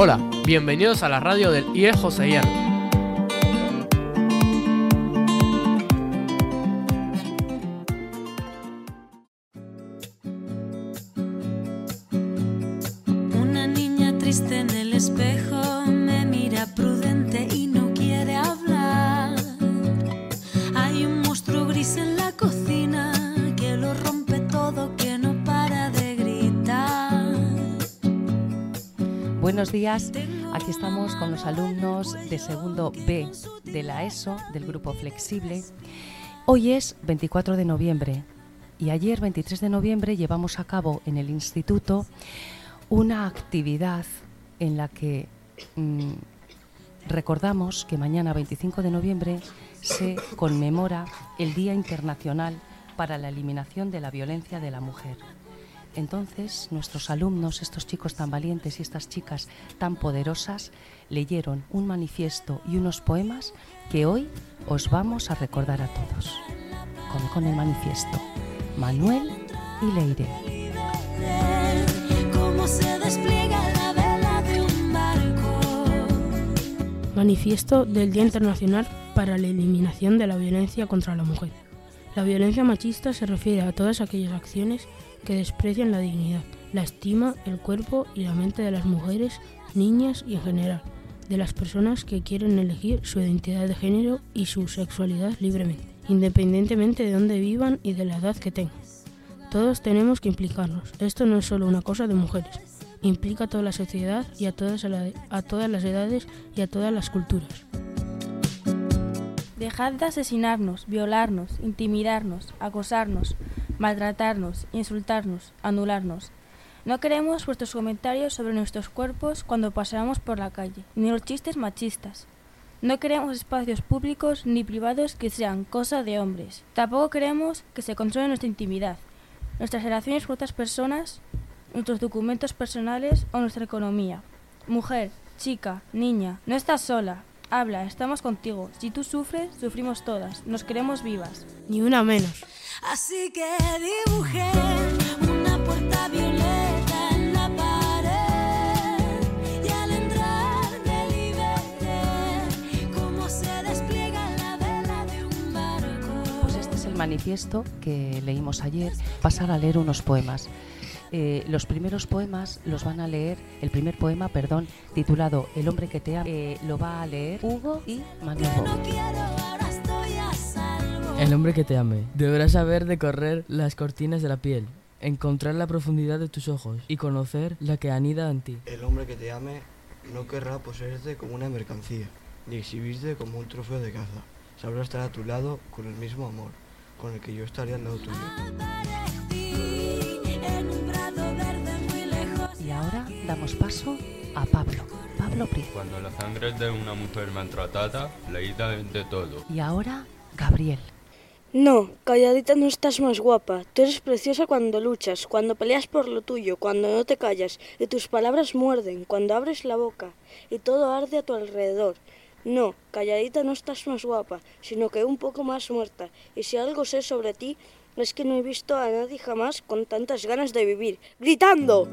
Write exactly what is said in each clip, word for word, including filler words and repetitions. Hola, bienvenidos a la radio del I E S José Hierro. Una niña triste en el espejo me mira prudente y no quiere hablar. Hay un monstruo gris en la cocina que lo rompe todo, que no para de gritar. Buenos días, aquí estamos con los alumnos de segundo B de la E S O, del Grupo Flexible. Hoy es veinticuatro de noviembre y ayer, veintitrés de noviembre, llevamos a cabo en el instituto una actividad en la que mmm, recordamos que mañana, veinticinco de noviembre, se conmemora el Día Internacional para la Eliminación de la Violencia de la Mujer. Entonces, nuestros alumnos, estos chicos tan valientes y estas chicas tan poderosas, leyeron un manifiesto y unos poemas que hoy os vamos a recordar a todos. Como con el manifiesto, Manuel y Leire. Manifiesto del Día Internacional para la Eliminación de la Violencia contra la Mujer. La violencia machista se refiere a todas aquellas acciones que desprecian la dignidad, la estima, el cuerpo y la mente de las mujeres, niñas y en general, de las personas que quieren elegir su identidad de género y su sexualidad libremente, independientemente de dónde vivan y de la edad que tengan. Todos tenemos que implicarnos, esto no es solo una cosa de mujeres, implica a toda la sociedad y a todas, a la, a todas las edades y a todas las culturas. Dejad de asesinarnos, violarnos, intimidarnos, acosarnos, maltratarnos, insultarnos, anularnos. No queremos vuestros comentarios sobre nuestros cuerpos cuando pasamos por la calle, ni los chistes machistas. No queremos espacios públicos ni privados que sean cosa de hombres. Tampoco queremos que se controle nuestra intimidad, nuestras relaciones con otras personas, nuestros documentos personales o nuestra economía. Mujer, chica, niña, no estás sola. Habla, estamos contigo. Si tú sufres, sufrimos todas. Nos queremos vivas. Ni una menos. Así que dibujé una puerta violeta en la pared y al entrar me liberté como se despliega la vela de un barco. Pues este es el manifiesto que leímos ayer. Pasar a leer unos poemas. Eh, los primeros poemas los van a leer, el primer poema, perdón, titulado El hombre que te ama, eh, lo va a leer Hugo y Manuel. El hombre que te ame, deberás saber decorrer las cortinas de la piel, encontrar la profundidad de tus ojos y conocer la que anida en ti. El hombre que te ame no querrá poseerte como una mercancía, ni exhibirte como un trofeo de caza. Sabrá estar a tu lado con el mismo amor con el que yo estaría al lado tuyo. Y ahora damos paso a Pablo. Pablo Príncipe. Cuando la sangre es de una mujer maltratada, la ida es de todo. Y ahora, Gabriel. No, calladita no estás más guapa. Tú eres preciosa cuando luchas, cuando peleas por lo tuyo, cuando no te callas, y tus palabras muerden, cuando abres la boca, y todo arde a tu alrededor. No, calladita no estás más guapa, sino que un poco más muerta. Y si algo sé sobre ti, es que no he visto a nadie jamás con tantas ganas de vivir. ¡Gritando!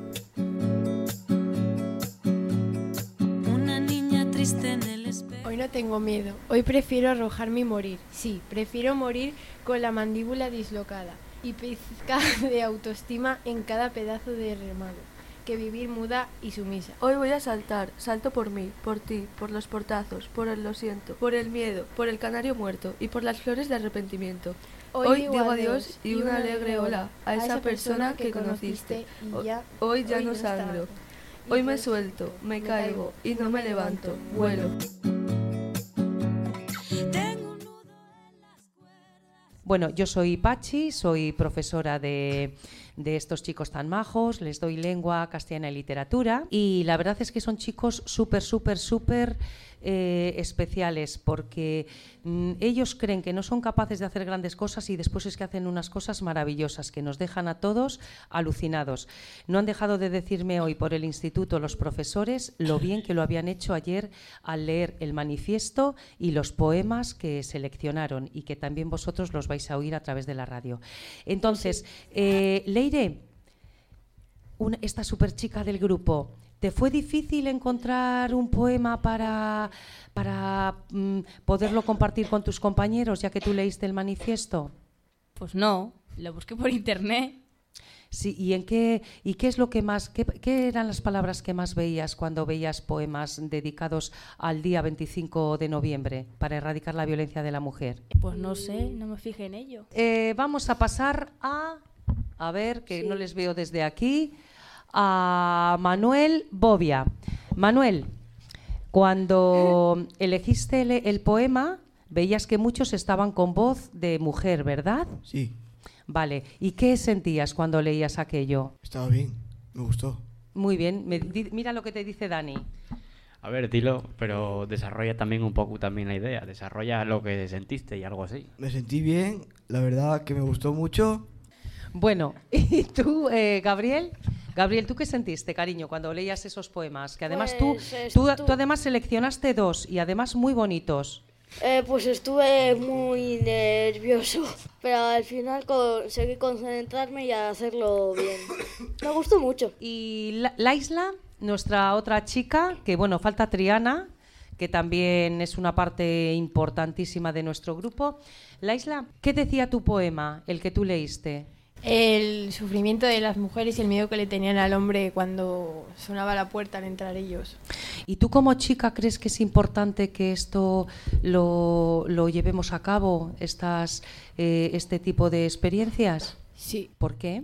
Una niña triste en el... Hoy no tengo miedo, hoy prefiero arrojarme y morir. Sí, prefiero morir con la mandíbula dislocada y pizca de autoestima en cada pedazo de remado, que vivir muda y sumisa. Hoy voy a saltar, salto por mí, por ti, por los portazos, por el lo siento, por el miedo, por el canario muerto y por las flores de arrepentimiento. Hoy, hoy digo adiós y una alegre hola a esa, esa persona que, que conociste y ya, hoy ya hoy no sangro. Hoy me suelto, me caigo y no me levanto, vuelo. Bueno, yo soy Pachi, soy profesora de, de estos chicos tan majos, les doy lengua castellana y literatura y la verdad es que son chicos súper, súper, súper eh, especiales porque mmm, ellos creen que no son capaces de hacer grandes cosas y después es que hacen unas cosas maravillosas que nos dejan a todos alucinados. No han dejado de decirme hoy por el instituto los profesores lo bien que lo habían hecho ayer al leer el manifiesto y los poemas que seleccionaron y que también vosotros los vais vais a oír a través de la radio. Entonces, eh, Leire, una, esta superchica del grupo, ¿Te fue difícil encontrar un poema para, para mm, poderlo compartir con tus compañeros, ya que tú leíste el manifiesto? Pues no, lo busqué por internet. Sí, ¿y en qué y qué es lo que más qué, qué eran las palabras que más veías cuando veías poemas dedicados al día veinticinco de noviembre para erradicar la violencia de la mujer? Pues no sé, no me fijé en ello. Eh, vamos a pasar a a ver que sí. No les veo desde aquí a Manuel Bobia. Manuel, cuando elegiste el, el poema veías que muchos estaban con voz de mujer, ¿verdad? Sí. Vale, ¿y qué sentías cuando leías aquello? Estaba bien, me gustó. Muy bien, me, di, mira lo que te dice Dani. A ver, dilo, pero desarrolla también un poco también la idea, desarrolla lo que sentiste y algo así. Me sentí bien, la verdad que me gustó mucho. Bueno, ¿y tú, eh, Gabriel? Gabriel, ¿tú qué sentiste, cariño, cuando leías esos poemas? Que además pues tú, tú, tú además seleccionaste dos y además muy bonitos. Eh, pues estuve muy nervioso, pero al final conseguí concentrarme y hacerlo bien. Me gustó mucho. Y la, la isla, nuestra otra chica, que bueno, falta Triana, que también es una parte importantísima de nuestro grupo. La isla, ¿qué decía tu poema, el que tú leíste? El sufrimiento de las mujeres y el miedo que le tenían al hombre cuando sonaba la puerta al entrar ellos. ¿Y tú como chica crees que es importante que esto lo, lo llevemos a cabo, estas, eh, este tipo de experiencias? Sí. ¿Por qué?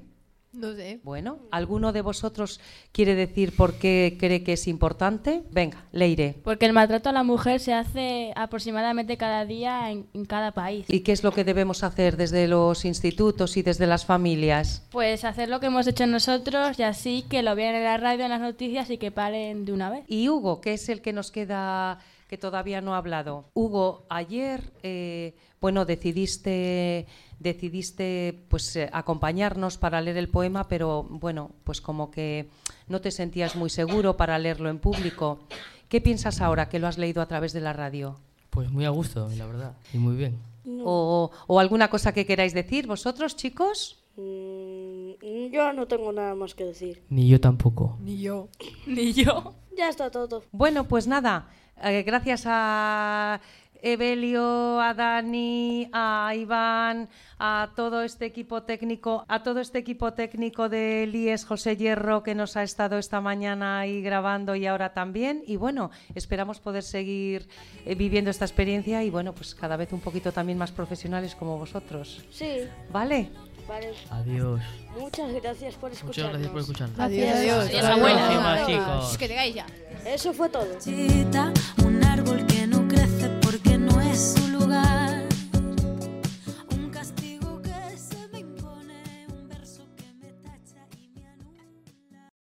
No sé. Bueno, ¿alguno de vosotros quiere decir por qué cree que es importante? Venga, Leire. Porque el maltrato a la mujer se hace aproximadamente cada día en, en cada país. ¿Y qué es lo que debemos hacer desde los institutos y desde las familias? Pues hacer lo que hemos hecho nosotros y así que lo vean en la radio, en las noticias y que paren de una vez. Y Hugo, que es el que nos queda, que todavía no ha hablado. Hugo, ayer, eh, bueno, decidiste... decidiste pues eh, acompañarnos para leer el poema, pero bueno, pues como que no te sentías muy seguro para leerlo en público. ¿Qué piensas ahora que lo has leído a través de la radio? Pues muy a gusto, la verdad, y muy bien. No. O, o alguna cosa que queráis decir vosotros, chicos. Mm, yo no tengo nada más que decir. Ni yo tampoco. Ni yo. Ni yo. Ya está todo. Bueno, pues nada, eh, gracias a Evelio, a Dani, a Iván, a todo este equipo técnico, a todo este equipo técnico del I E S José Hierro que nos ha estado esta mañana ahí grabando y ahora también. Y bueno, esperamos poder seguir eh, viviendo esta experiencia y bueno, pues cada vez un poquito también más profesionales como vosotros. Sí. ¿Vale? Vale. Adiós. Muchas gracias por escucharnos. Muchas gracias por escucharnos. Adiós. Adiós. Adiós. Adiós. Adiós. Adiós. Adiós. Adiós. Adiós. Adiós. Adiós. Que tengáis ya. Eso fue todo.